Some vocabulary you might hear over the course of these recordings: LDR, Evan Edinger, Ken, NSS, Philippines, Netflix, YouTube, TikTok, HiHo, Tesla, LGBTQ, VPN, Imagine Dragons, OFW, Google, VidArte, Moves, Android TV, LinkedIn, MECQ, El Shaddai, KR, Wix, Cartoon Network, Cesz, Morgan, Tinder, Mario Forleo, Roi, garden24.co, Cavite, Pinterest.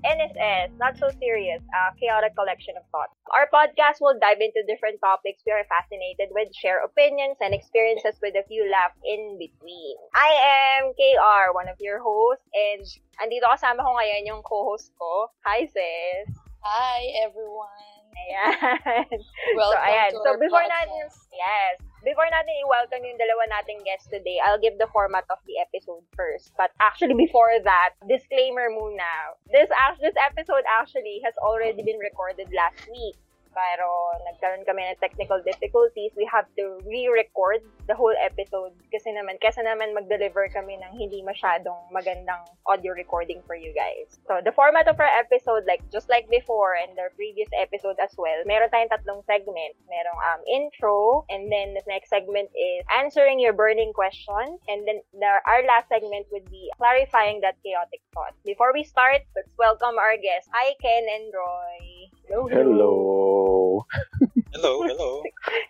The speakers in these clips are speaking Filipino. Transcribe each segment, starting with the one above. NSS, Not So Serious, a chaotic collection of thoughts. Our podcast will dive into different topics we are fascinated with, share opinions and experiences with a few laughs in between. I am KR, one of your hosts, and andito kasama ko ngayon yung co-host ko. Hi, Cez! Hi, everyone! Ayan. Welcome to our podcast. Before natin i-welcome yung dalawa nating guests today, I'll give the format of the episode first. But actually, before that, disclaimer muna. This episode actually has already been recorded last week. Pero nagkaroon kami ng technical difficulties. We have to re-record the whole episode kasi naman mag-deliver kami ng hindi masyadong magandang audio recording for you guys. So, the format of our episode, just like before and our previous episode as well, meron tayong tatlong segment. Merong intro, and then the next segment is answering your burning question, and then our last segment would be clarifying that chaotic thought. Before we start, let's welcome our guests. Hi, Ken and Roy. Hello.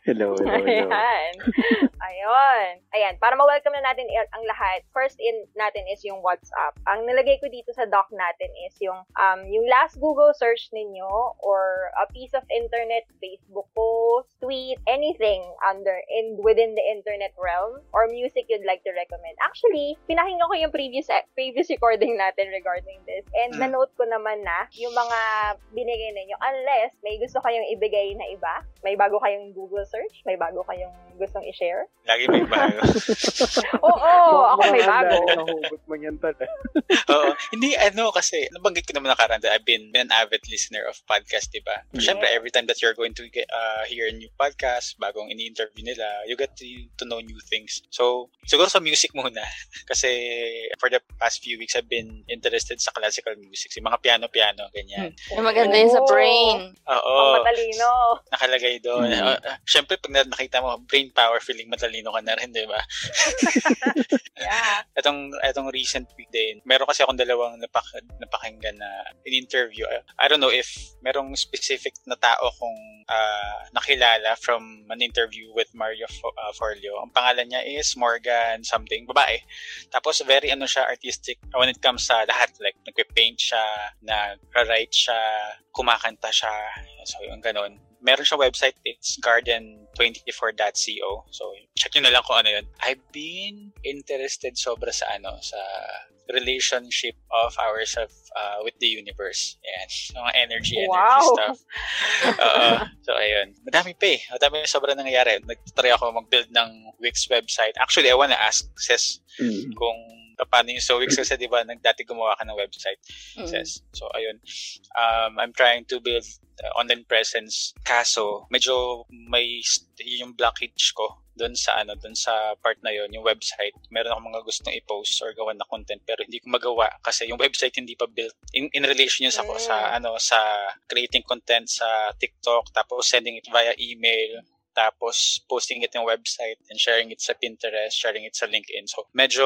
Hello. Ayan. Para ma-welcome na natin ang lahat, first in natin is yung WhatsApp. Ang nilagay ko dito sa doc natin is yung last Google search ninyo or a piece of internet, Facebook post, tweet, anything within the internet realm or music you'd like to recommend. Actually, pinakinggan ko yung previous recording natin regarding this, and na-note ko naman na yung mga binigay ninyo, unless may gusto kayong ibigay na iba, may bago kayong Google search, may bago kayong gustong i-share. Lagi may bago. Oo, ako may bago. Nahugot man yan pala. Oo. Hindi, kasi nabanggit ko naman nakaraan that I've been an avid listener of podcast, diba? Yeah. Siyempre, every time that you're going to get, hear a new podcast, bagong ini-interview nila, you get to know new things. So, siguro sa music muna. Kasi for the past few weeks, I've been interested sa classical music. Yung mga piano-piano, ganyan. Maganda yun sa brain. Oo. Ang matalino. Nakalagay doon. Siyempre, pag nakita mo, brain power, feeling matalino ka na rin, di ba? Yeah. Itong recent week din, meron kasi akong dalawang napakinggan na in-interview. I don't know if merong specific na tao kung nakilala from an interview with Mario Forleo. Ang pangalan niya is Morgan something, babae. Tapos, very siya, artistic when it comes sa lahat. Like, nagpe-paint siya, nag-write siya, kumakanta siya, so yung ganun. Meron siyang website, it's garden24.co. So, check nyo na lang kung ano yun. I've been interested sobra sa relationship of ourselves with the universe. Ayan. So, mga energy stuff. So, ayun. Madami pa eh. Madami sobra nangyayari. Nagtatry ako mag-build ng Wix website. Actually, I wanna ask Cez kung paano yung Wix kasi diba dati gumawa ka ng website. Cez. So, ayun. I'm trying to build online presence. Kaso, medyo may yung blockage ko doon sa part na yon, yung website. Meron akong mga gustong i-post or gawan na content pero hindi ko magawa kasi yung website hindi pa built in relation yun sa creating content sa TikTok, tapos sending it via email, tapos posting it yung website and sharing it sa Pinterest, sharing it sa LinkedIn. So, medyo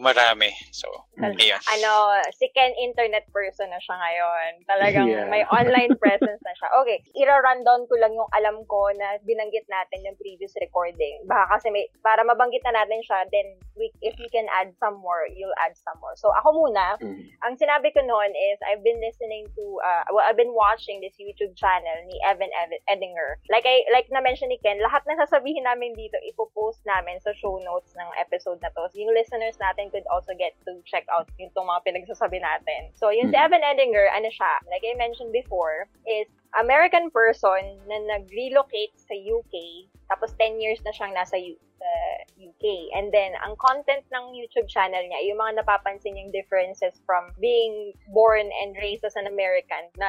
marami. So, ayun. Si Ken internet person na siya ngayon. Talagang may online presence na siya. Okay, i-rundown ko lang yung alam ko na binanggit natin yung previous recording. Baka kasi para mabanggit na natin siya, then if you can add some more, you'll add some more. So, ako muna, ang sinabi ko noon is I've been watching this YouTube channel ni Evan Edinger. Like na-mention ni Ken, lahat na sasabihin namin dito, ipopost namin sa show notes ng episode na to. So, yung listeners natin could also get to check out yung mga pinagsasabi natin. So, yung si Evan Edinger, siya, like I mentioned before, is American person na nag-relocate sa UK, tapos 10 years na siyang nasa UK. And then, ang content ng YouTube channel niya, yung mga napapansin yung differences from being born and raised as an American na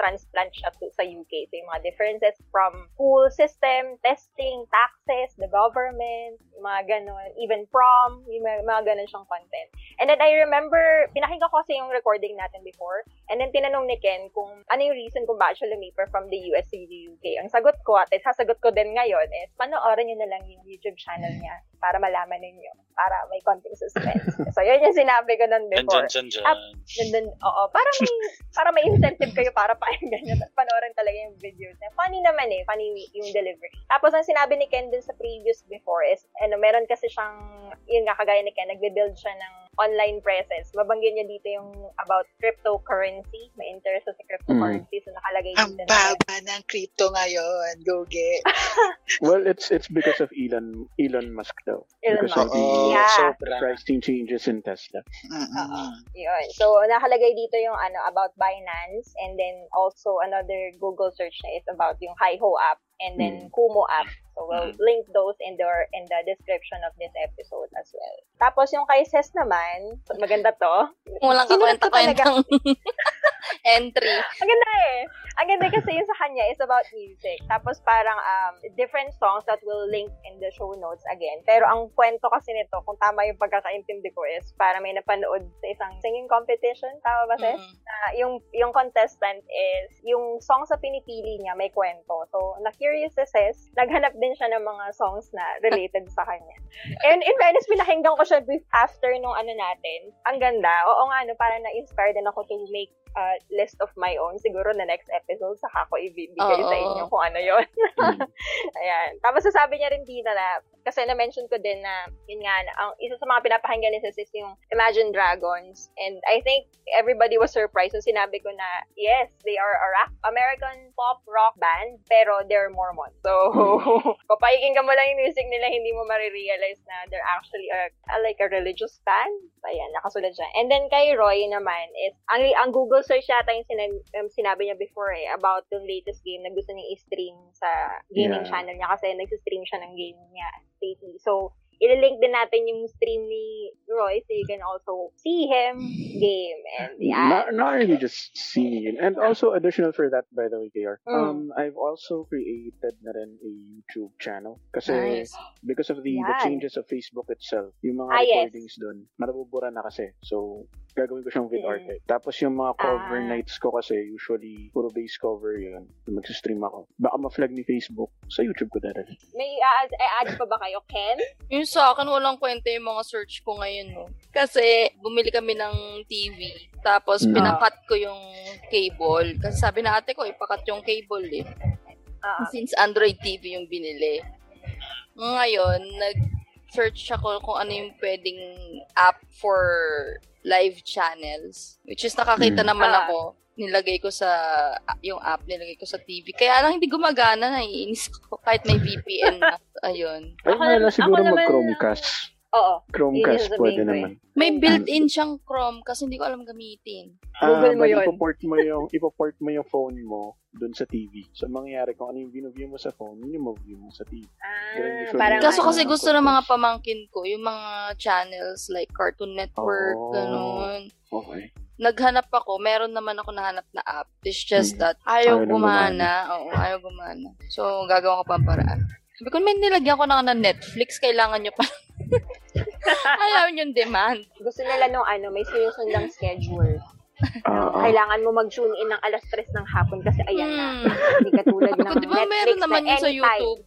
transplant siya sa UK. So, yung mga differences from school system, testing, taxes, the government, yung mga ganun, even prom, yung mga ganun siyang content. And then I remember, pinakinggan ko kasi yung recording natin before. And then tinanong ni Ken kung ano yung reason kung bakit siya lumipat from the US to the UK. Ang sagot ko at sasagot ko din ngayon is, panoorin niyo na lang yung YouTube channel niya para malaman ninyo, para may konting suspense. So yun yung sinabi ko nun before. Nandun, oo. Para may incentive kayo para painggan nyo. Panoorin talaga yung videos niya. Funny naman eh. Funny yung delivery. Tapos ang sinabi ni Ken dun sa previous before is, ano, meron kasi siyang, yun nga kagaya ni Ken, nagbe-build siya ng online presence. Mabanggit niya dito yung about cryptocurrency. May interest sa cryptocurrency. So nakalagay dito. Ang baba ng crypto ngayon. Go get. Well, it's because of Elon Musk though. Elon Musk. Because of the pricing changes in Tesla. Yun. So nakalagay dito yung about Binance, and then also another Google search na is about yung HiHo app and then Kumo app. So we'll link those in the description of this episode as well. Tapos yung kay Cez naman, maganda to. Walang kakwenta-kwentang entry. Ang ganda eh. Ang ganda kasi yung sa kanya is about music. Tapos parang different songs that we'll link in the show notes again. Pero ang kwento kasi nito, kung tama yung pagkakaintindi ko is, para may napanood sa isang singing competition. Tama ba, Cez? Yung contestant is, yung songs na pinipili niya may kwento. So, na-curious si Cez, naghanap din siya ng mga songs na related sa kanya. And in fairness, pinakinggan ko siya after nung natin. Ang ganda. Oo nga, parang na-inspired din ako to make list of my own. Siguro na next episode, saka ko ibibigay sa inyo kung ano yun. Ayan. Tapos sasabi niya rin dito na, kasi na-mention ko din na, yun nga, ang isa sa mga pinapakinggan ni Cez is yung Imagine Dragons. And I think everybody was surprised. So sinabi ko na, yes, they are a American pop rock band, pero they're Mormon. So, papakinggan mo lang yung music nila, hindi mo marirealize na they're actually a religious band. So, ayan, nakasunod siya. And then kay Roi naman is, ang Google search yata yung sinabi niya before eh, about yung latest game na gusto niya i-stream sa gaming channel niya kasi nag-stream siya ng game niya lately. So, ililink din natin yung stream ni Roy so you can also see him game. And not really just see him. And also additional for that, by the way, KR, I've also created na rin a YouTube channel kasi because of the changes of Facebook itself, yung mga recordings doon, marabubura na kasi. So, gagawin ko siyang VidArte. Tapos yung mga cover nights ko kasi, usually, puro base cover yun. Mag-stream ako. Baka ma-flag ni Facebook sa YouTube ko na rin. May i-add pa ba kayo, Ken? Yung sa akin, walang kwenta yung mga search ko ngayon. No? Kasi, bumili kami ng TV. Tapos, pinakat ko yung cable. Kasi sabi na ate ko, ipakat yung cable eh. Since Android TV yung binili. Ngayon, nag-search ako kung ano yung pwedeng app for live channels, which is nakakita naman ako, nilagay ko sa yung app, nilagay ko sa TV. Kaya lang hindi gumagana, naiinis ko kahit may VPN na. Ayun. Ay, mayroon siguro mag-Chromecast. Oo. Chromecast pwede naman. May built-in siyang Chromecast, hindi ko alam gamitin. Google mo yun. Ipoport mo yung phone mo dun sa TV. So, mangyayari kung ano yung view mo sa phone, yun yung view mo sa TV. Kaso kasi gusto ng mga pamangkin ko, yung mga channels like Cartoon Network, ganun. Okay. Naghanap ako, meron naman ako nahanap na app. It's just that, ayaw gumana. Oo, ayaw gumana. So, gagawa ko pang paraan. Sabi ko, may nilagyan ko na Netflix, kailangan nyo pa. Ayaw yung demand. Gusto nila nung may seryosan lang schedule. Kailangan mo mag-tune in ng 3:00 ng hapon kasi ayan na. Hindi katulad ng Netflix na anytime. Meron naman yun sa YouTube.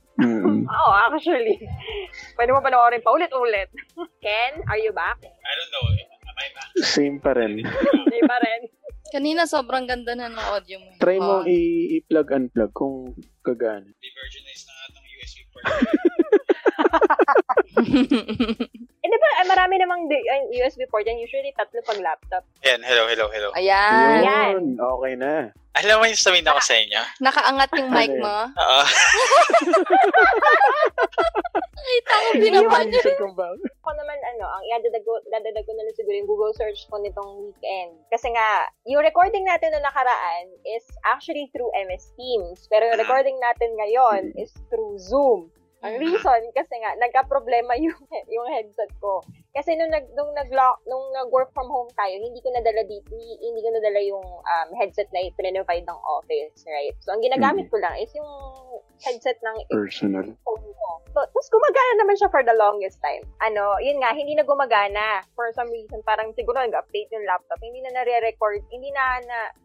Oo, actually. Pwede mo panoorin pa ulit-ulit. Ken, are you back? I don't know. Am I back? Same pa rin. Same pa rin. Kanina, sobrang ganda na ng audio mo. Try mo i-plug-unplug kung kagana. Divergenize na nga itong USB port. Hindi ba, marami namang USB port yan. Usually, 3 pag laptop. Ayan, hello. Ayan. Okay na. Alam mo yung sabihin ako sa inyo? Nakaangat yung mic mo? Oo. Nakita ko, binaba niyo rin. Ako naman, ang dadadag ko na lang siguro yung Google search ko nitong weekend. Kasi nga, yung recording natin na nakaraan is actually through MS Teams. Pero yung recording natin ngayon is through Zoom. Ang reason, kasi nga, nagka-problema yung headset ko. Kasi nung nag-work from home tayo, hindi ko nadala yung headset na i-provide ng office, right? So ang ginagamit ko lang is yung headset ng personal phone ko. So, tapos gumagana naman siya for the longest time. Yun nga, hindi na gumagana. For some reason, parang siguro nag-update yung laptop. Hindi na nare-record. Hindi na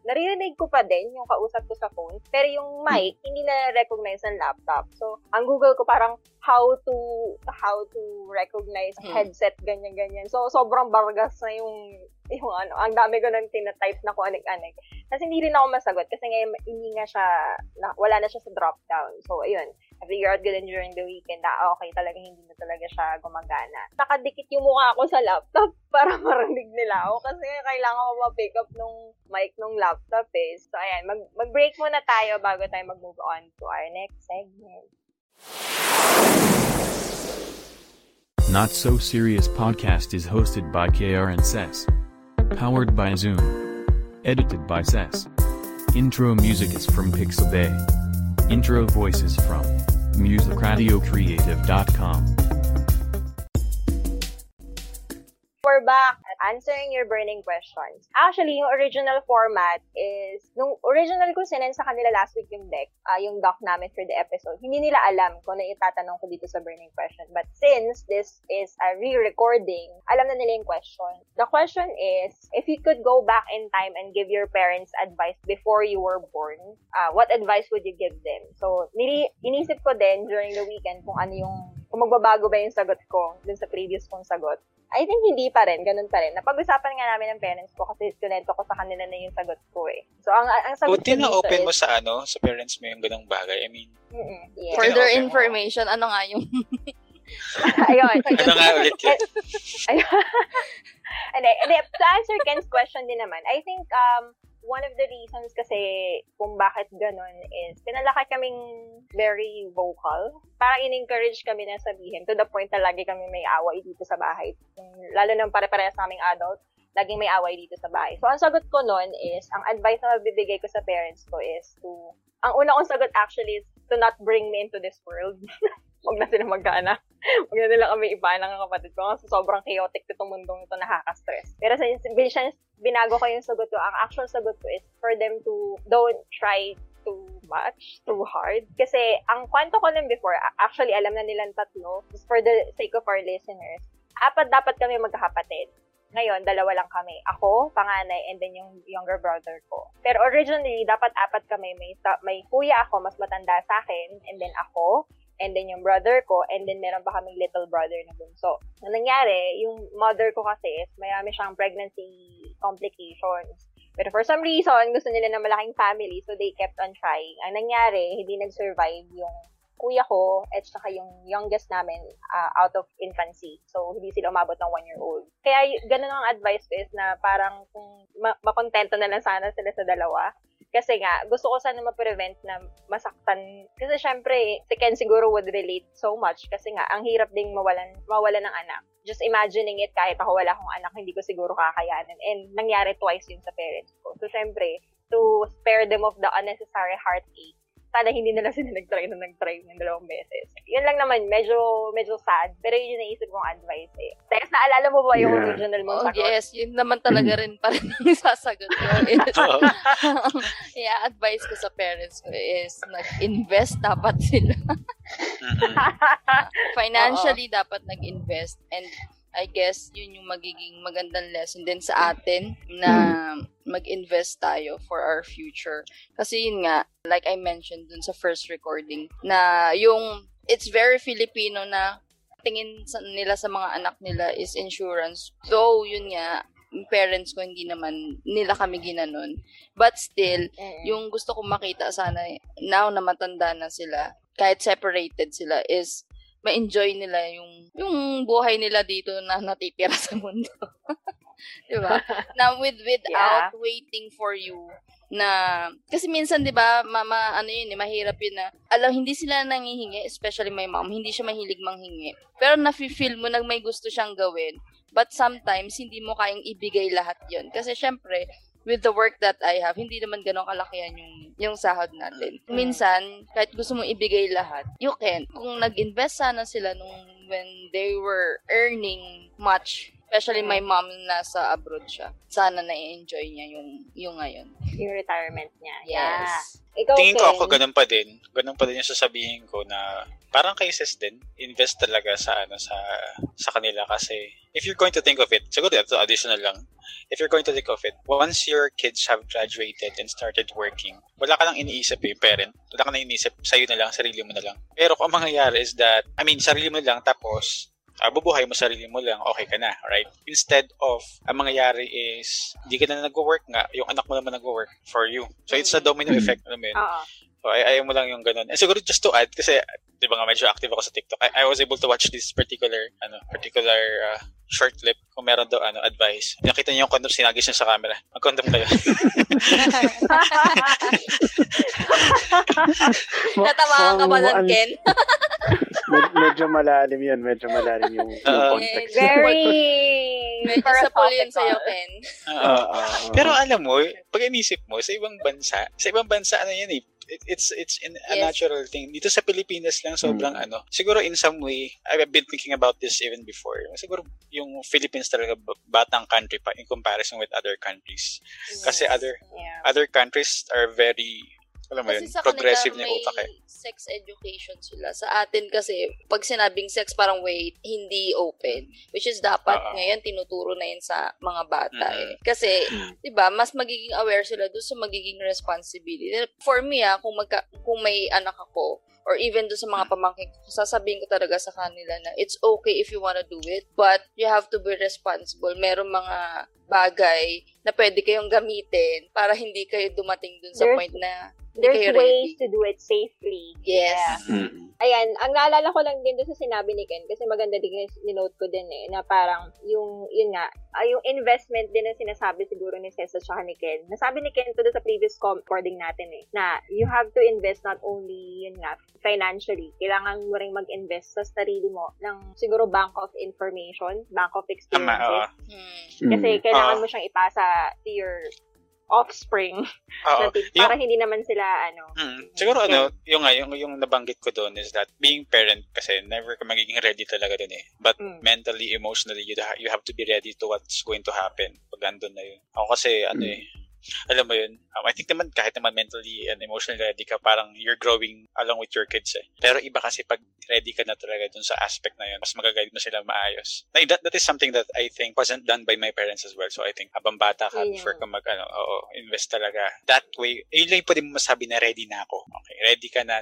naririnig ko pa din yung kausap ko sa phone. Pero yung mic, hindi na recognize ng laptop. So, ang Google ko parang how to recognize headset, ganyan-ganyan. So, sobrang bargas na yung ang dami ko nang tina-type na kung anik-anik. Kasi hindi rin ako masagot kasi ngayon hindi nga siya, wala na siya sa drop-down. So, ayun. Every year out ganun during the weekend, okay talaga, hindi na talaga siya gumagana. Nakadikit yung mukha ko sa laptop para marinig nila ako kasi kailangan ko ma-pick up nung mic nung laptop eh. So, ayan. Mag-break muna tayo bago tayo mag-move on to our next segment. Not So Serious Podcast is hosted by KR and Cez. Powered by Zoom. Edited by Cez. Intro music is from Pixel Bay. Intro voices from musicradiocreative.com. We're back at answering your burning questions. Actually, yung original format is, nung original ko sinend sa kanila last week yung deck, yung doc namin for the episode, hindi nila alam kung na itatanong ko dito sa burning question. But since this is a re-recording, alam na nila yung question. The question is, if you could go back in time and give your parents advice before you were born, what advice would you give them? So, inisip ko din during the weekend kung magbabago ba yung sagot ko dun sa previous kong sagot. I think hindi pa rin, ganun pa rin. Napag-usapan nga namin ng parents ko kasi kinento ko sa kanila na yung sagot ko eh. So, ang sagot ko na open is, mo sa sa parents mo yung ganung bagay. I mean, yeah. Further information, ano nga yung... Ayun. Ano nga ulit yun? And to answer Ken's question din naman, I think, one of the reasons kasi kung bakit ganun is pinalaki kaming very vocal. Parang in-encourage kami na sabihin to the point na lagi kami may away dito sa bahay. Lalo nang pare-parehas naming adult, laging may away dito sa bahay. So, ang sagot ko nun is, ang advice na mabibigay ko sa parents ko is ang una kong sagot actually is to not bring me into this world. Huwag na sila magkaanak. Huwag na nila kami ipaanak ng kapatid ko. Kasi sobrang chaotic itong mundong ito, nakaka-stress. Pero since binago ko yung sagot ko, ang actual sagot ko is for them to don't try too much, too hard. Kasi ang kwento ko lang before, actually alam na nilang tatlo, just for the sake of our listeners, apat dapat kami magkakapatid. Ngayon, dalawa lang kami. Ako, panganay, and then yung younger brother ko. Pero originally, dapat apat kami. May kuya ako, mas matanda sa akin, and then ako, and then yung brother ko, and then meron pa kaming little brother na bunso. Ang nangyari, yung mother ko kasi is mayami siyang pregnancy complications. Pero for some reason, gusto nila ng malaking family, so they kept on trying. Ang nangyari, hindi nag-survive yung kuya ko at saka yung youngest namin out of infancy. So, hindi sila umabot ng 1-year-old. Kaya, ganun ang advice ko is na parang kung makontento na lang sana sila sa dalawa. Kasi nga, gusto ko sana ma-prevent na masaktan. Kasi syempre, si Ken siguro would relate so much. Kasi nga, ang hirap ding mawalan ng anak. Just imagining it, kahit ako wala akong anak, hindi ko siguro kakayanin. And nangyari twice yun sa parents ko. So syempre, to spare them of the unnecessary heartache, sana hindi nila sila nag-try ng dalawang beses. Yun lang naman, medyo sad. Pero yun yung naisip kong advice eh. Teks, naalala mo ba yung original mong sagot? Yes, yun naman talaga rin pa rin yung sasagot ko. Yeah, advice ko sa parents ko is nag-invest dapat sila. Financially, dapat nag-invest. And I guess yun yung magiging magandang lesson din sa atin na mag-invest tayo for our future. Kasi yun nga, like I mentioned dun sa first recording, na yung, it's very Filipino na tingin nila sa mga anak nila is insurance. Though, yun nga, parents ko hindi naman nila kami ginanon. But still, yung gusto kong makita sana, now na matanda na sila, kahit separated sila, is ma-enjoy nila yung buhay nila dito na natitira sa mundo. Diba? Now, without waiting for you na, kasi minsan, diba, mama, mahirap yun na, hindi sila nangihingi, especially my mom, hindi siya mahilig manghingi. Pero nafe-feel mo na may gusto siyang gawin, but sometimes, hindi mo kayang ibigay lahat yun. Kasi, syempre, with the work that I have, hindi naman ganong kalakihan yung sahod natin. Minsan, kahit gusto mong ibigay lahat, you can. Kung nag-invest sana sila nung when they were earning much, especially my mom nasa abroad siya, sana na-enjoy niya yung ngayon. Yung retirement niya. Yes. Ikaw, tingin ko ako, ganun pa din. Ganun pa din yung sasabihin ko na parang kay Cez din, invest talaga sa kanila kasi if you're going to think of it, siguro ito additional lang, if you're going to think of it, once your kids have graduated and started working, wala ka lang iniisip yung parent. Wala ka lang iniisip, sa'yo na lang, sarili mo na lang. Pero kung ang mangyayari is that, I mean, sarili mo na lang, tapos bubuhay mo sarili mo lang, okay ka na, right? Instead of, ang mangyayari is, hindi ka na nag-work nga, yung anak mo naman nag-work for you. So, it's a domino effect. Alam mo yun? So, ayaw mo lang yung ganun. And siguro, just to add, kasi, di ba nga, medyo active ako sa TikTok. I was able to watch this particular short clip. Kung meron daw, advice. Nakita niyo yung condom, sinagis niya sa camera. Mag-condom kayo. Natawakan ka ba ng Ken? medyo malalim yung context. Very parapol yun sa'yo, Ken. Pero alam mo, pag inisip mo, sa ibang bansa, ano yan eh, it's a natural thing. Dito sa Pilipinas lang, sobrang siguro in some way, I've been thinking about this even before. Siguro yung Philippines talaga batang country pa in comparison with other countries. Yes. Kasi other countries are very, alam mo yun, progressive na yung utak eh. Sex education sila. Sa atin kasi, pag sinabing sex, parang wait, hindi open. Which is dapat ngayon, tinuturo na yun sa mga bata eh. Kasi, di ba, mas magiging aware sila doon sa magiging responsibility. For me kung may anak ako, or even doon sa mga pamangkin ko, sasabihin ko talaga sa kanila na it's okay if you wanna do it, but you have to be responsible. Merong mga bagay na pwede kayong gamitin para hindi kayo dumating dun sa point na there's ways to do it safely. Yes. Yeah. Ayan, ang naalala ko lang din doon sa sinabi ni Ken, kasi maganda din ni-note ko din eh, na parang yung, yun nga, yung investment din ang sinasabi siguro ni Cez at saka ni Ken. Nasabi ni Ken to sa previous recording natin eh, na you have to invest not only, yun nga, financially. Kailangan mo rin mag-invest sa sarili mo ng siguro bank of information, bank of experiences. Kasi kailangan mo siyang ipasa to your offspring natin, para hindi naman sila siguro yung nabanggit ko doon is that being parent kasi never ka magiging ready talaga doon eh, but mentally, emotionally you have to be ready to what's going to happen pag andun na yun. Ako kasi alam mo yun, I think naman kahit naman mentally and emotionally ready ka, parang you're growing along with your kids eh. Pero iba kasi pag ready ka na talaga dun sa aspect na yun, mas magaguide mo sila maayos. Like, that is something that I think wasn't done by my parents as well. So I think habang bata ka, before ka mag-invest talaga. That way, yun lang yung pwede mo masabi na ready na ako. Okay, ready ka na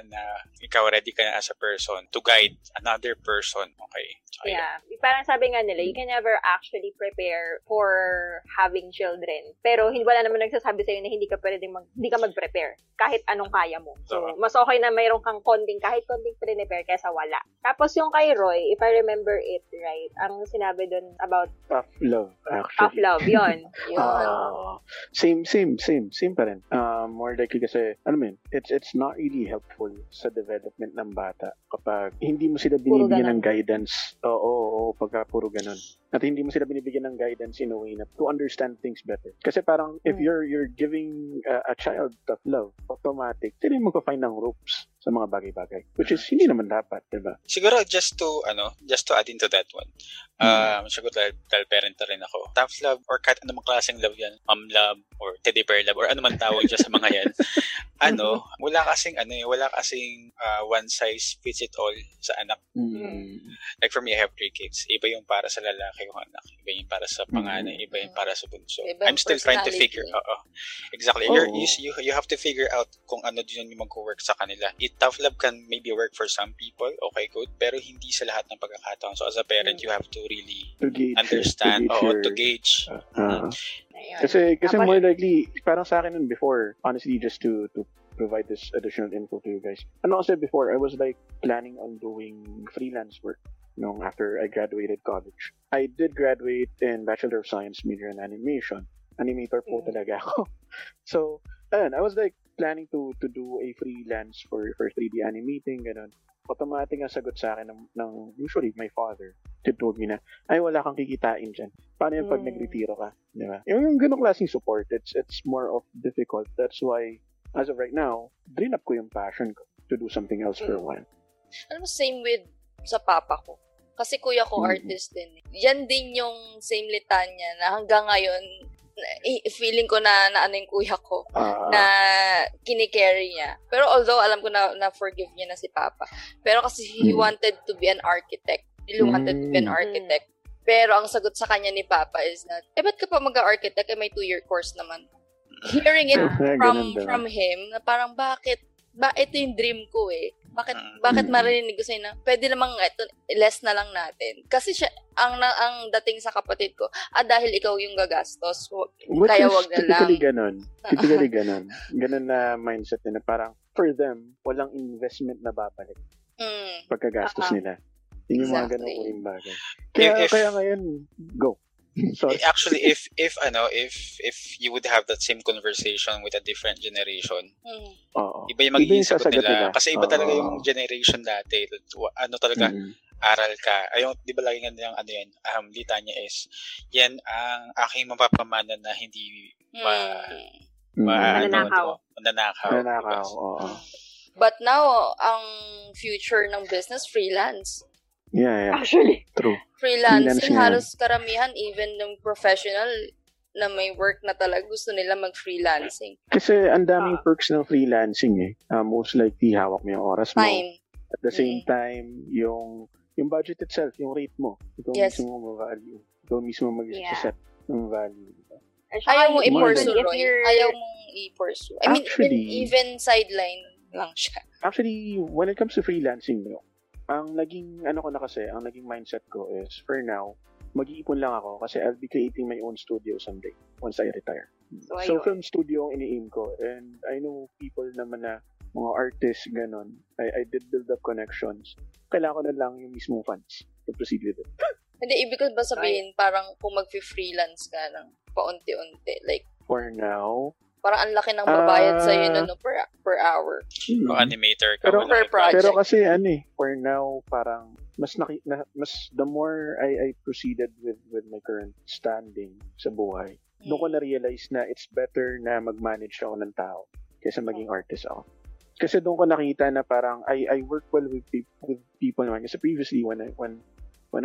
ikaw ready ka na as a person to guide another person. Okay. So, parang sabi nga nila, you can never actually prepare for having children. Pero wala naman sabi sa'yo na hindi ka pwede hindi ka mag-prepare kahit anong kaya mo. So, mas okay na mayroon kang kahit konting prepare kaysa wala. Tapos yung kay Roy, if I remember it right, ang sinabi dun about tough love, yun. Same pa rin. More likely kasi, it's not really helpful sa development ng bata kapag hindi mo sila binibigyan ng guidance. Oo, pagka puro ganun. At hindi mo sila binibigyan ng guidance in a way na to understand things better. Kasi parang if you're giving a child tough love, automatic, hindi mo ka-find ng ropes sa mga bagay-bagay. Which is, hindi naman dapat, diba? Siguro, just to add into that one, siguro dahil parent na rin ako, tough love, or kahit anumang klaseng love yan, mom love, or teddy bear love, or anuman tawag dyan sa mga yan, wala kasing one size fits it all sa anak. Like for me, I have 3 kids. Iba yung para sa lalaki yung anak, iba yung para sa panganay, iba yung para sa bunso. I'm still trying to figure out. Exactly. You have to figure out kung ano din yung mag-work sa kanila. Tough love can maybe work for some people, okay, good, pero hindi sa lahat ng pagkakataon. So as a parent, you have to really understand or to gauge. Kasi more likely, parang sa akin nun before, honestly, just to provide this additional info to you guys. Ano kasi before, I was like planning on doing freelance work after I graduated college. I did graduate in Bachelor of Science, Media and Animation. Animator po talaga ako. So, I was like, planning to do a freelance for 3D animating, ganun. automatic ang sagot sa akin ng usually my father. Told me na, ay, wala kang kikitain dyan. Paano yan pag nagretiro ka? Di ba? Yung ganong klaseng support, it's more of difficult. That's why, as of right now, drain up ko yung passion ko to do something else for a while. Alam mo, same with sa papa ko. Kasi kuya ko artist din. Yan din yung same litanya na hanggang ngayon, feeling ko na ano yung kuya ko na kinikerry niya. Pero although alam ko na forgive niya na si papa. Pero kasi he wanted to be an architect. Pero ang sagot sa kanya ni papa is that, ba't ka pa mag-architect? May 2-year course naman. Hearing it from him, na parang bakit? Ito yung dream ko eh. Bakit marinig ko sa'yo na pwede namang ito, less na lang natin. Kasi siya, ang dating sa kapatid ko, dahil ikaw yung gagastos, kaya wag na lang. Typically ganun. Ganun na mindset nila. Parang, for them, walang investment na babalik. Pagkagastos nila. Yung mga ganun uling bagay. Kaya ngayon, go. Sorry. Actually, if you would have that same conversation with a different generation, iba yung magiging sagot nila. Kasi iba talaga yung generation dati. Ano talaga, aral ka. Ayun, di ba lagi nga nilang ano yan, litanya is, yan ang aking mapapamana na hindi mananakaw. Diba? But now, ang future ng business, freelance. Yeah. Actually, true. Freelancing, halos karamihan, even ng professional na may work na talaga, gusto nila mag-freelancing. Kasi ang daming perks ng freelancing eh. Most likely, hawak mo yung oras time. Mo. At the same time, yung budget itself, yung rate mo. Ikaw mismo mag-value. Ikaw mismo mag-set ng value. Ayaw mo i-pursue, Roy. Ayaw mong i-pursue. I mean, even sideline lang siya. Actually, when it comes to freelancing, ang naging ang naging mindset ko is for now, mag-iipon lang ako kasi I'll be creating my own studio someday once I retire. So film studio ang ini-aim ko, and I know people naman na mga artists ganun. I did build up connections. Kailangan ko na lang yung mismo funds to proceed with it. Hindi ibig ko ba sabihin parang kung mag-freelance ka lang paunti-unti like for now? Parang ang laki ng babayad sa'yo per hour. Animator ka. Pero, per project. Pero kasi for now, parang mas the more I proceeded with my current standing sa buhay, doon ko na-realize na it's better na mag-manage ako ng tao kaysa maging artist ako. Kasi doon ko nakita na parang I work well with people naman. Kasi previously, when I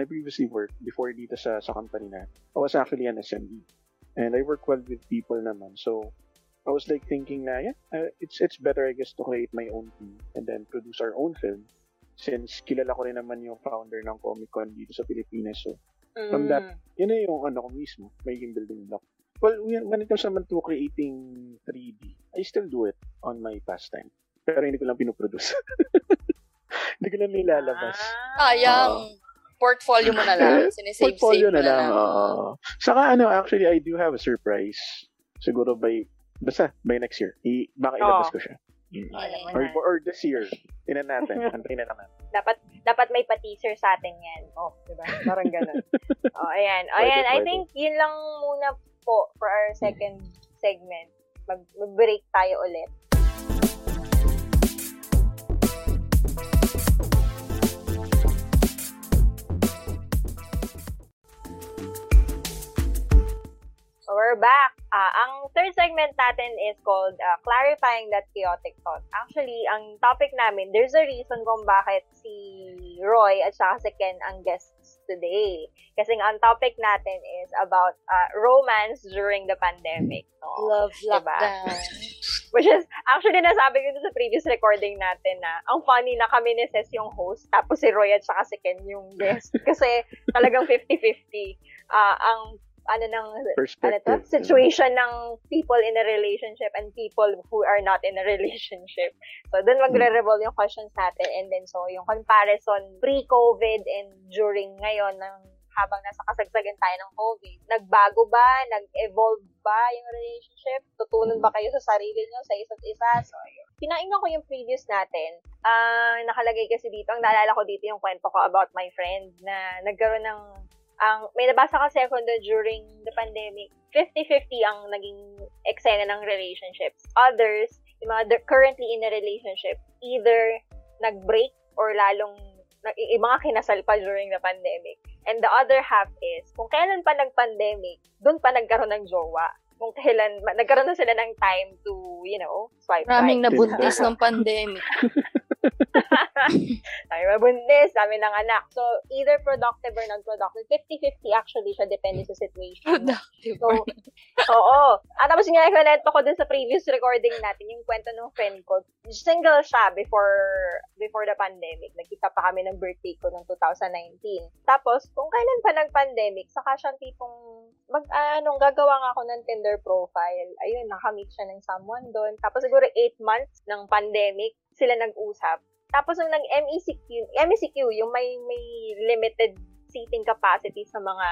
previously worked, before dito sa company na, I was actually an SME. And I work well with people naman. So, I was like thinking na it's better I guess to create my own team and then produce our own film since kilala ko rin naman yung founder ng Comic Con dito sa Pilipinas, so from that yun na yung ko mismo magiging building block. Well, when it comes naman to creating 3D, I still do it on my pastime pero hindi ko lang pinoproduce. Hindi ko lang nilalabas yung portfolio mo na lang sinisave na lang. Saka actually I do have a surprise siguro by next year. Baka ilabas ko siya. Or this year. Tingnan natin. Antayin na lang natin. Dapat may pa-teaser sa atin yan. Diba? Parang ganun. Ayan. I think yun lang muna po for our second segment. Mag-break tayo ulit. We're back. Ang third segment natin is called Clarifying That Chaotic Thought. Actually, ang topic namin, there's a reason kung bakit si Roy at saka si Ken ang guests today. Kasi ang topic natin is about romance during the pandemic. Love lockdown. Diba? Which is, actually, nasabi ko dito sa previous recording natin na ang funny na kami ni Cez yung host, tapos si Roy at saka si Ken yung guest. Kasi talagang 50-50 ang situation ng people in a relationship and people who are not in a relationship. So, dun magre-revolve yung questions natin. And then, so, yung comparison pre-COVID and during ngayon, habang nasa kasagsagan tayo ng COVID, nagbago ba? Nag-evolve ba yung relationship? Tutunan ba kayo sa sarili nyo, sa isa't isa? So, ayun. Pinaingnan ko yung previous natin. Nakalagay kasi dito, ang naalala ko dito yung kwento ko about my friend na nagkaroon ng may nabasa kasi ako during the pandemic, 50-50 ang naging eksena ng relationships. Others, yung mga currently in a relationship, either nag-break or lalong mga kinasal pa during the pandemic. And the other half is, kung kailan pa nag-pandemic, doon pa nagkaroon ng jowa. Kung kailan, nagkaroon na sila ng time to, you know, swipe. Maraming nabuntis ng pandemic. Ay, mabuntis, dami ng anak. So, either productive or non-productive. 50-50 actually siya, depende sa situation. Productive. So, oo. At tapos nga, nalento ko din sa previous recording natin, yung kwento ng friend ko. Single siya before the pandemic. Nagkita pa kami ng birthday ko ng 2019. Tapos, kung kailan pa nag-pandemic, saka siyang tipong, gagawa nga ako ng Tinder profile. Ayun, nakamit siya ng someone doon. Tapos, siguro 8 months ng pandemic, sila nag-usap. Tapos nung MECQ, yung may limited seating capacity sa mga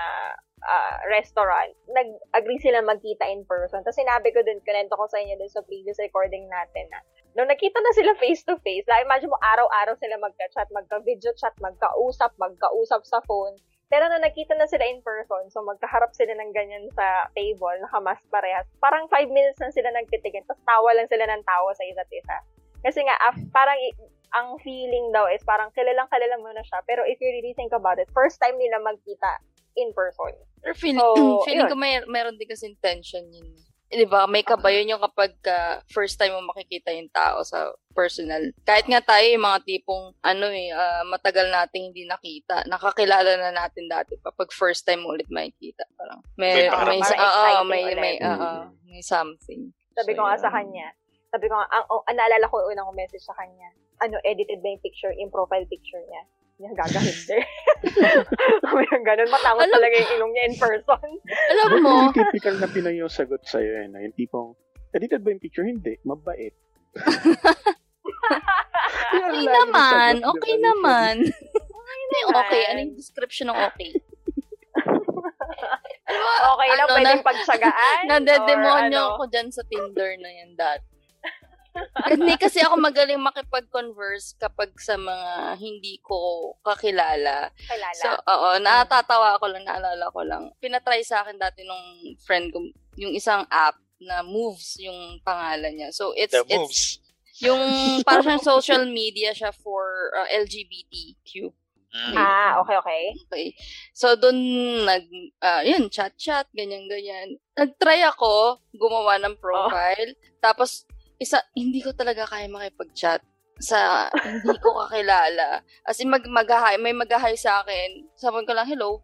restaurant, nag-agree sila magkita in person. Tapos sinabi ko dun, kanento ko sa inyo dun sa previous recording natin na nung nakita na sila face-to-face, like, imagine mo, araw-araw sila magka-chat, magka-video chat, magkausap sa phone. Pero nung nakita na sila in person, so magkaharap sila ng ganyan sa table, nakamask parehas, parang 5 minutes na sila nagtitigil, tapos tawa lang sila ng tawa sa isa't isa. Kasi nga, parang ang feeling daw is parang kilalang-kilala mo na siya. Pero if you really think about it, first time nila magkita in person. Feeling ko meron din kasi intention yun. Eh, diba? May kabayon yung kapag first time mo makikita yung tao sa personal. Kahit nga tayo yung mga tipong matagal nating hindi nakita. Nakakilala na natin dati pa pag first time mo ulit makikita. Parang may something. Sabi ko nga sa kanya. Sabi ko, naalala ko unang message sa kanya, edited ba yung picture, yung profile picture niya? Yung gagahinder. Mayroon ganun, matangos talaga yung ilong niya in person. Alam mo? Yung typical na Pinoy yung sagot sa'yo, yung tipong, edited ba yung picture? Hindi, mabait. Okay naman. Anong description ng okay? Okay lang, pwedeng pagtsagaan. Nandedemonyo ko dyan sa Tinder na yan dati. Hindi kasi ako magaling makipag-converse kapag sa mga hindi ko kakilala. So, oo, natatawa ako lang, naalala ko lang. Pinatry sa akin dati nung friend ko, yung isang app na Moves yung pangalan niya. So, it's yung parang social media siya for LGBTQ. Okay. So, doon, chat-chat, ganyan-ganyan. Nag-try ako gumawa ng profile. Tapos, hindi ko talaga kaya makipag-chat sa hindi ko kakilala. As in, may mag-hi sa akin. Sabihin ko lang, hello.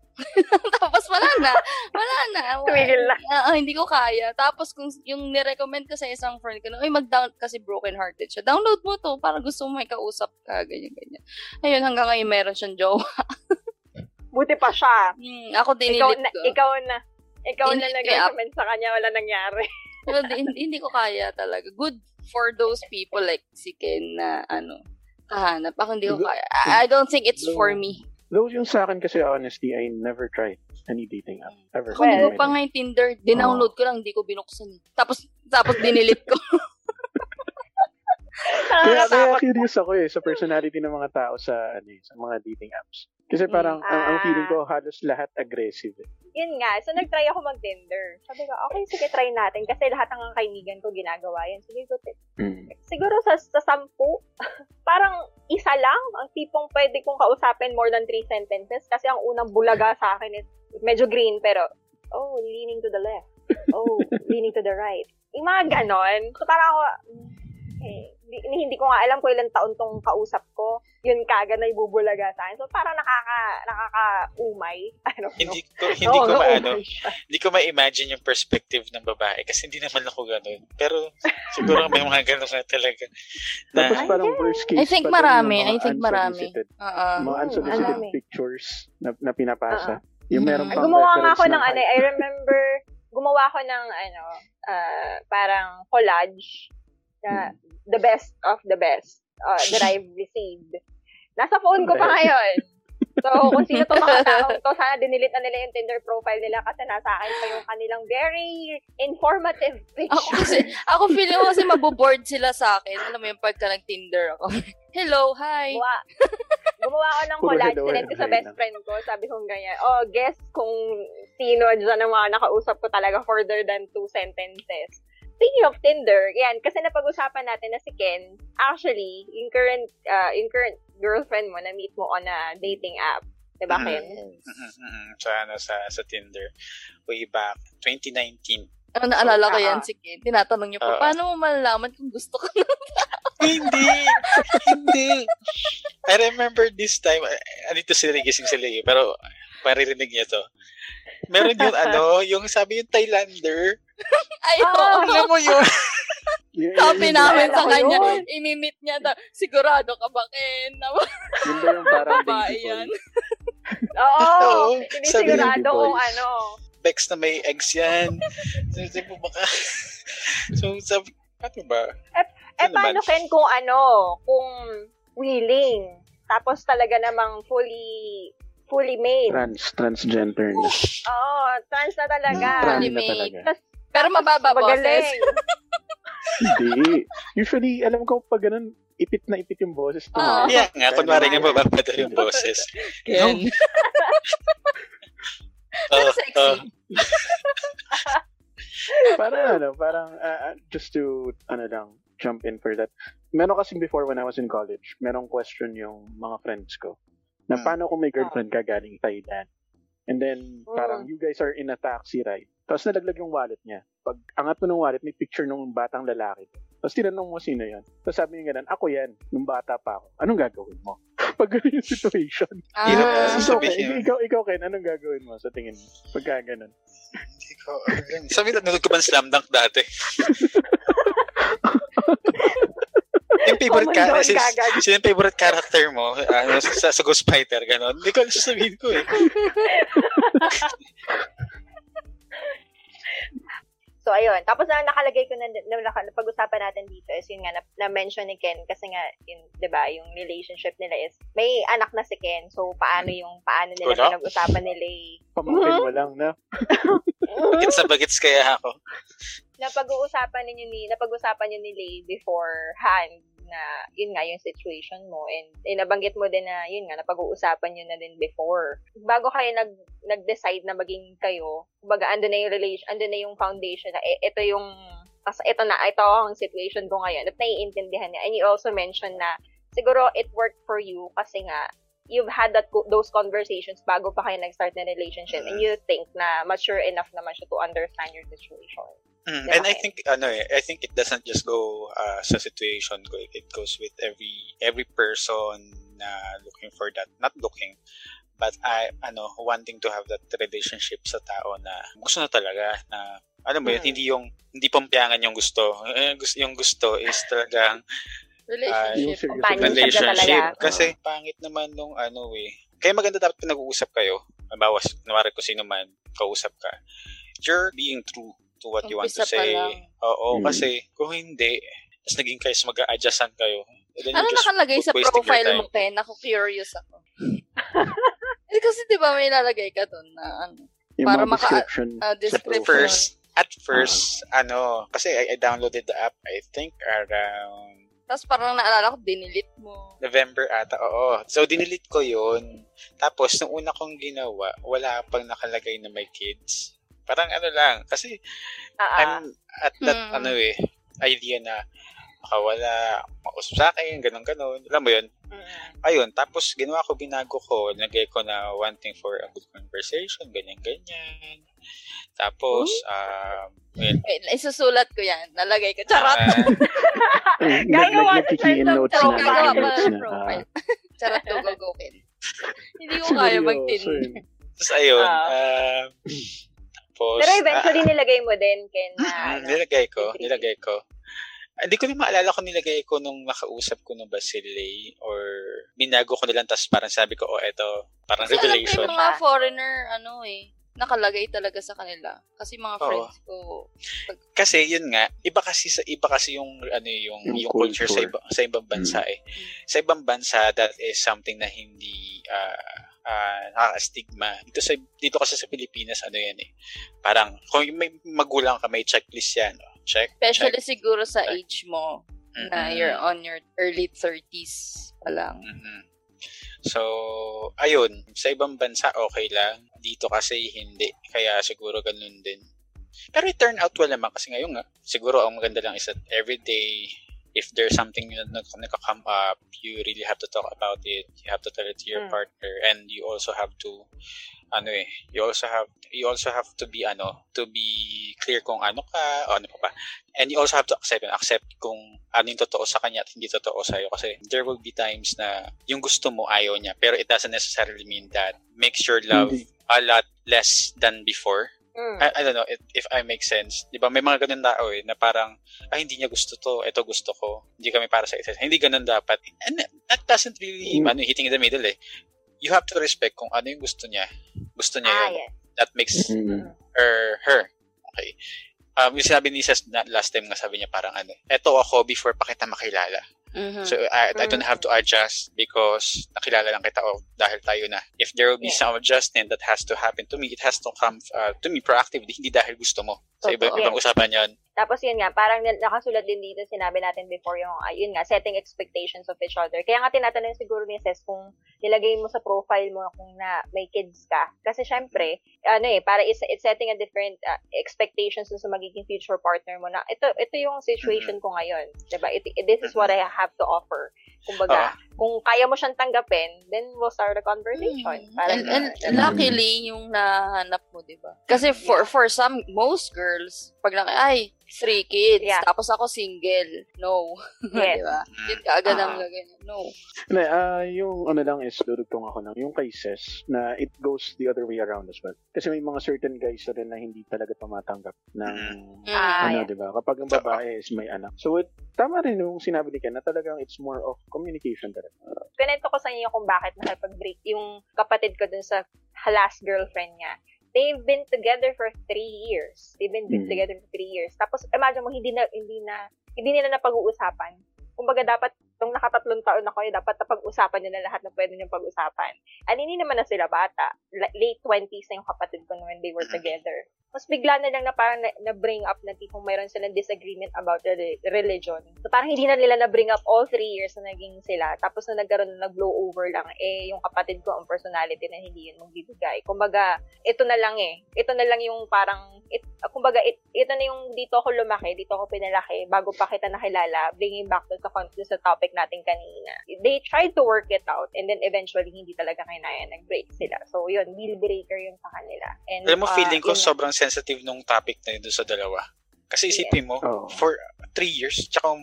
Tapos, wala na. Hindi ko kaya. Tapos, kung yung nirecommend ko sa isang friend ko, mag-download kasi broken-hearted siya. Download mo to para gusto mo may kausap ka, ganyan-ganyan. Ayun, hanggang ngayon, meron siyang jowa. Buti pa siya. Ako din ko. Ikaw na nag-recommend sa kanya, wala nangyari. Well, hindi ko kaya talaga. Good for those people like si Ken na kahanap. Ako hindi ko kaya. I don't think it's for me. Those yung sa akin kasi honestly, I never tried any dating app. Ever. Kung hindi ko pa ngayon Tinder, dinownload ko lang, hindi ko binuksan. Tapos dinilit ko. Kaya curious ako sa personality ng mga tao sa mga dating apps. Kasi parang ang feeling ko halos lahat aggressive. Yun nga. So, nag-try ako mag-Tinder. Sabi ko, okay, sige, try natin. Kasi lahat ng kaibigan ko ginagawa yan. Sige, go tip. Siguro sa 10, parang isa lang ang tipong pwede kong kausapin more than 3 sentences. Kasi ang unang bulaga sa akin is medyo green, pero, oh, leaning to the left. Oh, leaning to the right. Yung mga ganon. So, parang ako, okay. Hindi ko nga alam kung ilang taon tong kausap ko. Yun kaga na ibubulaga sa akin. So, parang nakaka-umay. Hindi ko ma-imagine yung perspective ng babae kasi hindi naman ako ganun. Pero, siguro may mga ganun na talaga. Tapos parang worst case. I think marami. Mga unsolicited pictures na pinapasa. Yung meron pang gumawa nga ako ng I remember, gumawa ako ng parang collage. The best of the best that I've received. Nasa phone ko pa ngayon. So, kung sino itong mga taong to, sana dinilit na nila yung Tinder profile nila kasi nasa akin pa yung kanilang very informative picture. Ako feeling ko kasi maboboard sila sa akin. Alam mo yung pagka nag-Tinder ako. Hello, hi. Gumawa ako ng collage. Sinend ko sa best friend ko. Sabi kong ganyan, guess kung sino dyan ang mga nakausap ko talaga further than 2 sentences. Speaking of Tinder, yan, kasi napag-usapan natin na si Ken, actually, yung current girlfriend mo, na-meet mo on a dating app. Diba, Ken? Sa Tinder. Way back, 2019. Ano, naalala ko yan si Ken. Tinatanong niyo po, paano mo malalaman kung gusto ko na? Hindi. I remember this time, anito sila nagising sila eh, pero maririnig niya to. Meron yung yung sabi yung Thailander. Ay, alam mo yun. Sabi namin sa kanya, imimit niya daw. Sigurado ka ba, Ken? Yun ba yung parang bayan? Oo, hindi sigurado kung Bex na may eggs yan. So, sabi, ano ba? Paano, Ken, kung kung willing, tapos talaga namang fully made. Transgender na. Oo, trans na talaga. Fully made. Pero mababa boses. Hindi. Usually, alam ko pag ganun, ipit na ipit yung boses. Yeah, nga, kunwari nga mababa daw yung boses. Yan. Pero sexy. Parang, just to, jump in for that. Meron kasi before when I was in college, merong question yung mga friends ko. Na paano kung may girlfriend ka galing Thailand? And then, parang you guys are in a taxi ride. Tapos nalaglag yung wallet niya. Pag angat mo ng wallet, may picture ng batang lalaki. Tapos tinanong mo sino yun. Tapos sabi niya ganun, ako yan, nung bata pa ako. Anong gagawin mo? Pag ganun yung situation. Ikaw, Ken, anong gagawin mo sa tingin mo? Pagka ganun. Sabi na, nanood ko ba ng slam dunk dati? Yung favorite yung favorite character mo sa Ghost Fighter, gano'n. Hindi ko alam sasabihin ko eh. So, ayun. Tapos nakalagay ko na pag-usapan natin dito is yun nga, na-mention ni Ken kasi nga, yun, diba, yung relationship nila is may anak na si Ken. So, paano nila pinag-usapan nila eh. Pamangkin mo lang na. Bagits na bagits kaya ako. Napag-usapan niyo ni Lay beforehand na yun nga yung situation mo and nabanggit mo din na yun nga napag-uusapan niyo na din before. Bago kayo nag-decide na maging kayo, kumbaga andun na yung foundation na ito ang situation ko ngayon at naiintindihan niya. And you also mentioned na siguro it worked for you kasi nga you've had those conversations bago pa kayo nag-start na relationship and you think na mature enough naman siya to understand your situation. And I think it doesn't just go sa situation ko. It goes with every person looking for that. Not looking, but wanting to have that relationship sa tao na gusto na talaga na alam mo yun, hindi pampyangan yung gusto. Yung gusto is talagang relationship. Kasi pangit naman nung Kaya maganda dapat pinag-uusap kayo. Bawas, nawari ko sino man, kausap ka. You're being true to what you want to say. Oo, kasi kung hindi, tapos naging kayo mag-a-adjustan kayo. Ano nakalagay sa profile mo, Ken? Naku-curious ako. Kasi diba may lalagay ka doon na para maka-description. At first, kasi I downloaded the app, I think around... Tapos parang naalala ko, dinelete mo. November ata, oo. So, dinelete ko yun. Tapos, nung una kong ginawa, wala pang nakalagay na may kids. Parang kasi I'm at that idea na makawala, mausap sa akin, ganun-ganun. Alam mo yun? Ayun, tapos ginawa ko, binago ko, nagay ko na wanting for a good conversation, ganyan-ganyan. Tapos, isusulat ko yan. Nalagay ko, charot. Gagawa ko type ng profile. Charot, go, Ken. Hindi ko kaya mag-Tinder. Tapos ayun, Post. Pero eventually nilagay mo din, Ken. Nilagay ko. Hindi ko rin maalala kung nilagay ko nung nakausap ko nung Basilei or binago ko nilang tapos parang sabi ko, eto, parang kasi revelation. Kasi alam ko yung mga foreigner, nakalagay talaga sa kanila. Kasi mga friends ko. Kasi yun nga, iba kasi yung culture sa ibang bansa eh. Sa ibang bansa, that is something na hindi... nakaka-stigma. Dito kasi sa Pilipinas, yan eh. Parang, kung may magulang ka, may checklist yan. Oh. Check, especially check, siguro sa age mo na you're on your early 30s pa lang. So, ayun. Sa ibang bansa, okay lang. Dito kasi, hindi. Kaya siguro ganun din. Pero it turned out well naman kasi ngayon nga, siguro ang maganda lang is that every day, if there's something that come up, you really have to talk about it. You have to tell it to your partner, and you also have to, you also have to be clear kung ano ka, ano pa. And you also have to accept kung ano yung totoo sa kanya at hindi totoo sa iyo, kasi there will be times na yung gusto mo ayaw niya, pero it doesn't necessarily mean that makes your love a lot less than before. I don't know if I make sense. Diba may mga ganun tao na parang hindi niya gusto to, ito gusto ko, hindi kami para sa isa. Hindi ganun dapat. And that doesn't really hitting in the middle You have to respect kung ano yung gusto niya yun. Yes. That makes her. Okay. Yung sinabi ni Cez last time nga, sabi niya parang eto ako before pa kita makilala. Mm-hmm. So I don't have to adjust because nakilala lang kita dahil tayo na. If there will be some adjustment that has to happen to me, it has to come to me proactively, hindi dahil gusto mo. So ibang usapan yun. Tapos yun nga, parang nakasulat din dito, sinabi natin before yung, yun nga, setting expectations of each other. Kaya nga tinatanong siguro ni Cez kung nilagay mo sa profile mo kung na may kids ka. Kasi syempre, para it's setting a different expectations sa magiging future partner mo na ito yung situation ko ngayon. Diba? This is what I have to offer. Kumbaga, kung kaya mo siyang tanggapin, then we'll start a conversation. And luckily, yung nahanap mo, diba? Kasi for most girls, pag three kids, tapos ako single. No. Yes. Diba? Yun kaagad ang ganyan. No. Yung lang is, dudugtong ako ng yung cases na it goes the other way around as well. Kasi may mga certain guys na rin na hindi talaga tumatanggap ng diba? Kapag ang babae is may anak. So, tama rin yung sinabi ni Ken na talagang it's more of communication talaga. Ganito ko sa inyo kung bakit nakipag-break yung kapatid ko dun sa last girlfriend niya. They've been together for 3 years. Tapos, imagine mo, hindi nila napag-uusapan. Kumbaga, dapat, nung nakatatlong taon ako, dapat napag-usapan nyo na lahat na pwede nyo pag-usapan. And hindi naman na sila bata. Late 20s na yung kapatid ko when they were together. Mas bigla na lang na parang na-bring up na kung mayroon silang disagreement about religion. So, parang hindi na nila na-bring up all 3 years na naging sila. Tapos na nagkaroon na blow over lang, yung kapatid ko ang personality na hindi yun magbibigay. Kumbaga, ito na lang Ito na lang yung parang, ito na yung dito ako lumaki, dito ako pinalaki, bago pa kita nakilala, bringing back to sa topic natin kanina. They tried to work it out and then eventually, hindi talaga kinaya, nag-break sila. So, yun, deal breaker yun sa kanila. And, alam mo, feeling ko sobrang sensitive nung topic na yun sa dalawa. Kasi isipin mo, for 3 years, tsaka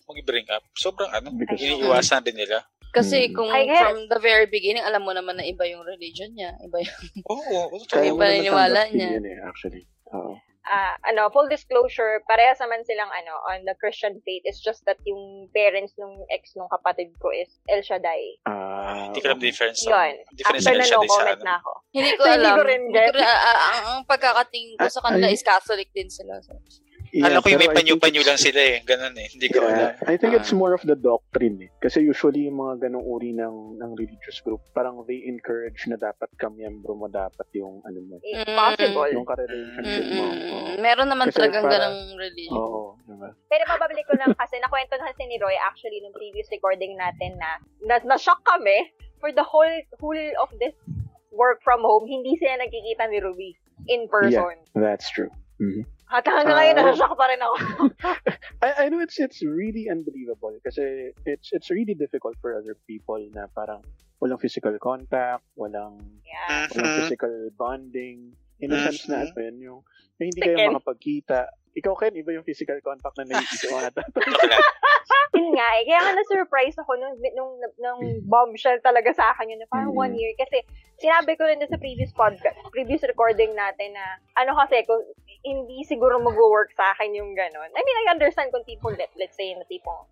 mag-bring up, sobrang iniiwasan din nila. Kasi kung from the very beginning, alam mo naman na iba yung religion niya. Iba yung... iba niniwala niya. Actually, full disclosure, parehas naman silang on the Christian faith. It's just that yung parents nung ex nung kapatid ko is El Shaddai. Hindi ka alam difference. Yun. Difference after na no comment na ako. Hindi ko alam. Ang pagkakatingin ko sa kanila is Catholic din sila. So. Yeah, alam ko yung may panyo-panyo lang sila ganun hindi ko alam. I think it's more of the doctrine kasi usually yung mga ganung uri ng religious group parang they encourage na dapat ka miyembro mo dapat yung possible yung relationship mo. Meron naman talagang ganung religion. Oo, diba? Pero mababalik ko lang kasi nakwento na si ni Roy actually nung previous recording natin na shock kami for the whole of this work from home hindi siya nagkikita ni Ruby in person. Yeah, that's true. Mm-hmm. At hanggang ngayon, nasashock pa rin ako. I know it's really unbelievable kasi it's really difficult for other people na parang walang physical contact, walang physical bonding. In a sense na yung hindi kayo makapagkita. Ikaw, Ken, iba yung physical contact na naiisip mo natin. Yun nga kaya nga na-surprise ako nung bombshell talaga sa akin yun. Parang 1 year. Kasi sinabi ko rin sa previous podcast, previous recording natin na kasi kung hindi siguro mag-work sa akin yung ganun. I mean, I understand kung tipo, let's say na tipo,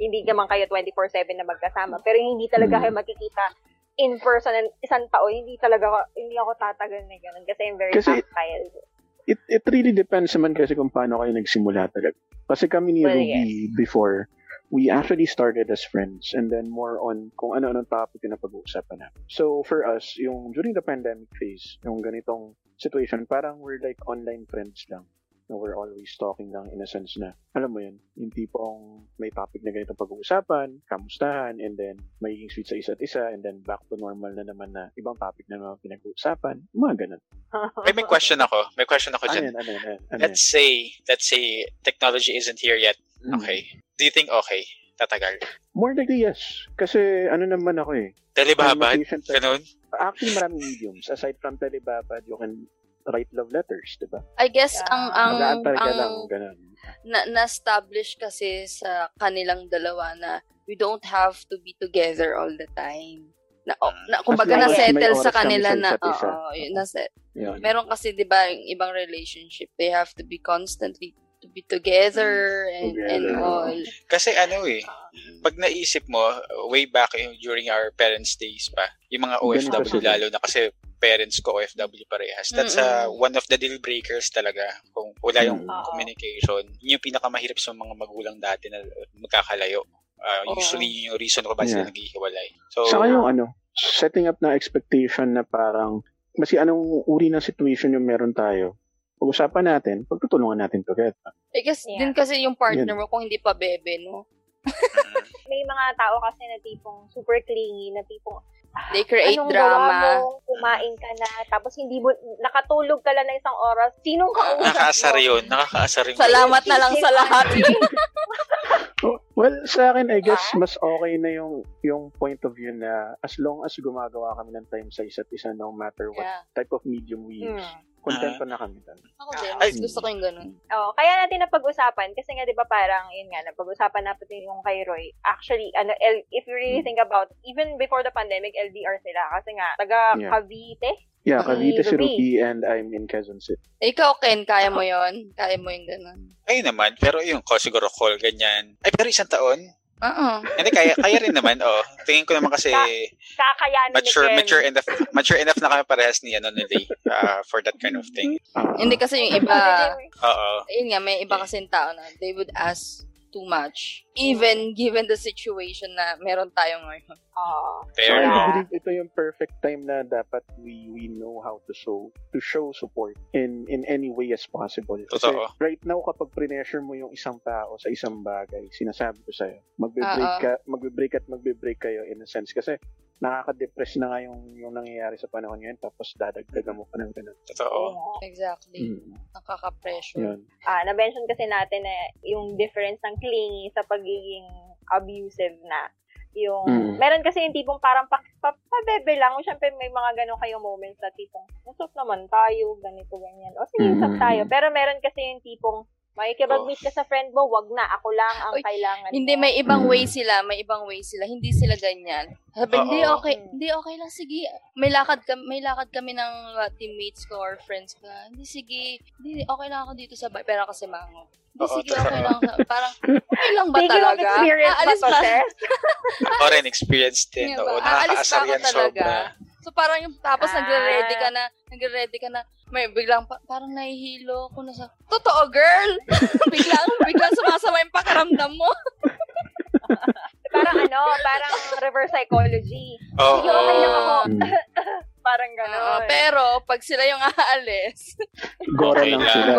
hindi naman kayo 24/7 na magkasama. Pero hindi talaga kayo makikita in person and isang tao. Hindi ako tatagal na ganun kasi I'm very tactile. It really depends naman kasi kung paano kayo nagsimula talaga. Kasi kami ni Ruby before, we actually started as friends and then more on kung ano-ano topic na pag-uusapan na. So for us, yung during the pandemic phase, yung ganitong situation, parang we're like online friends lang. na we're always talking lang in a sense na, alam mo yun, yung tipong may topic na ganitong pag-uusapan, kamustahan, and then magiging sweet sa isa't isa, and then back to normal na naman na ibang topic na naman pinag-uusapan, mga ganun. May question ako. May question ako dyan. Ano yan? Let's say technology isn't here yet. Okay. Do you think okay? Tatagal? More likely, yes. Kasi ano naman ako eh. Telebabad? Ganun? Actually, maraming mediums. Aside from telebabad, you can write love letters, diba? I guess, ang na-establish kasi sa kanilang dalawa na we don't have to be together all the time. Kumbaga na-settle sa kanila na, meron kasi, diba, yung ibang relationship, they have to be constantly to be together and all. Kasi pag naisip mo, way back during our parents' days pa, yung mga OFW lalo na kasi parents ko OFW parehas. That's one of the deal breakers talaga. Kung wala yung communication, yun yung pinakamahirap sa mga magulang dati na magkakalayo. Usually yun yung reason ko ba sila naghihiwalay. So, saka yung setting up na expectation na parang, kasi anong uri ng situation yung meron tayo, pag-usapan natin, pagtutulungan natin together. I guess, din kasi yung partner mo kung hindi pa bebe, no? May mga tao kasi na tipong super clingy, na tipong they create drama. Anong gawa mo? Kumain ka na, tapos hindi mo, nakatulog ka lang na isang oras. Sinong kausap mo? Nakaasar yun. Salamat na lang sa lahat. Well, sa akin, I guess, mas okay na yung point of view na as long as gumagawa kami ng time sa isa't isa, no matter what type of medium we use, content pa na kami doon. Ako din, gusto ko yung ganun. Kaya natin napag-usapan, kasi nga, di ba, parang, yun nga, napag-usapan natin yung kay Roy. Actually, if you really think about, even before the pandemic, LDR sila, kasi nga, taga Cavite. Yeah, Cavite, si Ruby, and I'm in Quezon City. Ikaw, Ken, kaya mo yon? Kaya mo yung ganun? Ay naman, pero yung siguro call, ganyan. Ay, pero isang taon? Oo. Hindi, kaya rin naman, tingin ko naman kasi mature enough na kami parehas ni Lay for that kind of thing. Hindi kasi yung iba, yun nga, may iba kasing tao na they would ask too much, even given the situation na meron tayong ngayon. Fair. So, I believe ito yung perfect time na dapat we know how to show support in any way as possible. Kasi right now, kapag pressure mo yung isang tao sa isang bagay, sinasabi ko sa'yo, magbe-break kayo in a sense. Kasi nakaka-depress na nga yung nangyayari sa panahon ngayon, tapos dadagdagan mo pa ng ganun. Totoo. Exactly. Nakaka-pressure. Na-mention kasi natin na yung difference ng clingy sa pagiging abusive na yung meron kasi yung tipong parang pabebe lang. O syempre may mga ganun kayong moments na tipong usap naman tayo, ganito, ganyan. O sige, usap tayo. Pero meron kasi yung tipong makikipag-meet ka sa friend mo, wag na, ako lang ang kailangan. Hindi, may ibang way sila, Hindi sila ganyan. Hindi okay lang, sige. May lakad kami ng teammates ko or friends ko. Hindi, sige. Hindi, okay lang ako dito sa bahay. Pero kasi mango. Hindi, sige, okay lang. Parang, okay lang ba talaga? Aalis ba? Oren, experience din. Nakakaasar yan sobra. So parang yung tapos nagre-ready ka na may biglang parang nahihilo ako na sa totoo girl. biglang sumasama yung pakiramdam mo. parang reverse psychology. Sige, okay lang ako. Parang gano'n. Pero pag sila yung aalis, Gora lang sila.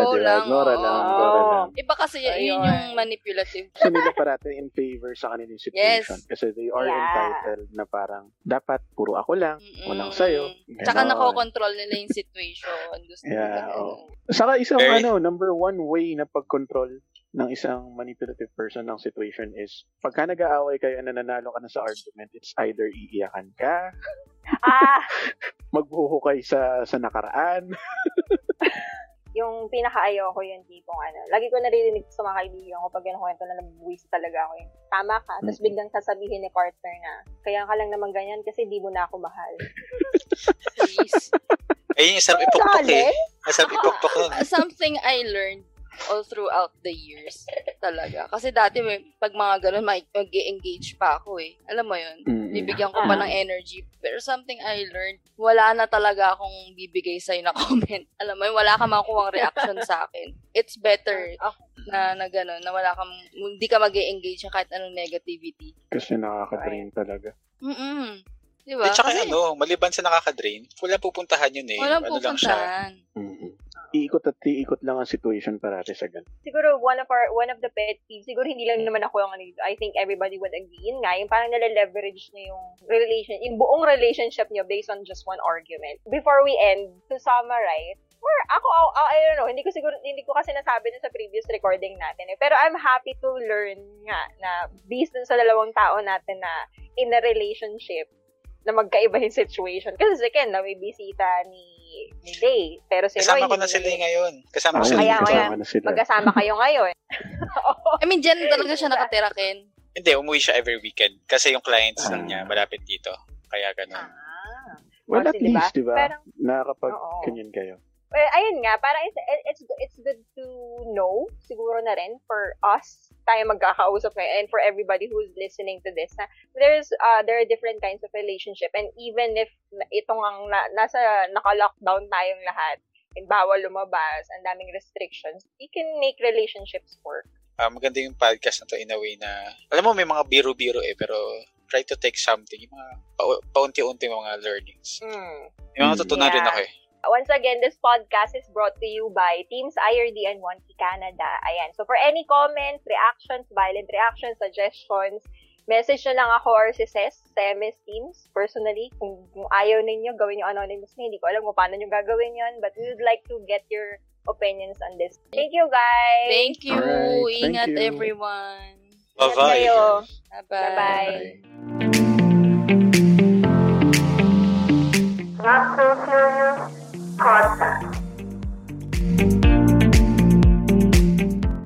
Iba kasi yun yung manipulative. Kasi nila parati in favor sa kanilang situation. Yes. Kasi they are entitled na parang dapat puro ako lang, walang sa'yo. Tsaka nakokontrol nila yung situation. Gusto Saka isang number one way na pag-control ng isang manipulative person ng situation is pagka nag-aaway kayo na nananalo ka na sa argument, it's either iiyakan ka, maghuhukay sa nakaraan. Yung pinaka-ayaw ko yung tipong lagi ko naririnig sa mga kaibigan ko pag yun na nabubuwis talaga ako yun. Tama ka, tapos biglang sasabihin ni partner na kaya ka lang naman ganyan kasi di mo na ako mahal. Please. Ayun, sarap ipokpok eh. Sarap ipokpok. Something I learned all throughout the years talaga. Kasi dati, pag mga ganun, mag-engage pa ako eh. Alam mo yun? Bibigyan ko pa ng energy. Pero something I learned, wala na talaga akong bibigay sa'yo na comment. Alam mo yun? Wala ka makuha ang reaction sa akin. It's better na ganun, na wala kang, hindi ka mag-engage na kahit anong negativity. Kasi nakaka-drain talaga. Diba? At saka maliban sa nakaka-drain, wala pupuntahan yun eh. Walang pupuntahan. Lang siya. iikot lang ang situation parati sa ganun. Siguro one of the pet peeves, siguro hindi lang naman ako yung I think everybody would agree nga, yung parang nalaleverage na yung relation, yung buong relationship niyo based on just one argument. Before we end, to summarize, or ako, I don't know, hindi ko kasi nasabi dun sa previous recording natin eh, pero I'm happy to learn nga na based dun sa dalawang tao natin na in a relationship na magkaiba yung situation. Kasi again, na may bisita ni Day, pero si Roi, kasama ko na sila ngayon. Kasama ko na sila. Magkasama kayo ngayon. I mean, dyan talaga siya nakatira, Ken? Hindi, umuwi siya every weekend kasi yung clients niya malapit dito. Kaya ganun. Well, at least, diba? Parang, nakakapag-kanyan kayo. Well, ayun nga, parang it's good to know, siguro na rin, for us, tayo magkakausap ngayon, and for everybody who's listening to this, na there are different kinds of relationship, and even if itong ang naka-lockdown tayong lahat, and bawal lumabas, ang daming restrictions, you can make relationships work. Maganda yung podcast na to in a way na, alam mo, may mga biro-biro eh, pero try to take something, yung mga paunti-unti mga learnings. Yung mga tutunan rin ako eh. Once again, this podcast is brought to you by Teams IRD and 1T Canada. Ayan. So, for any comments, reactions, violent reactions, suggestions, message na lang ako or si Cez sa MS Teams. Personally, kung ayaw ninyo, gawin nyo anonymous na. Hindi ko alam kung paano nyo gagawin yun. But we would like to get your opinions on this. Thank you, guys! Thank you! Right. Ingat, everyone! Bye-bye! Bye-bye!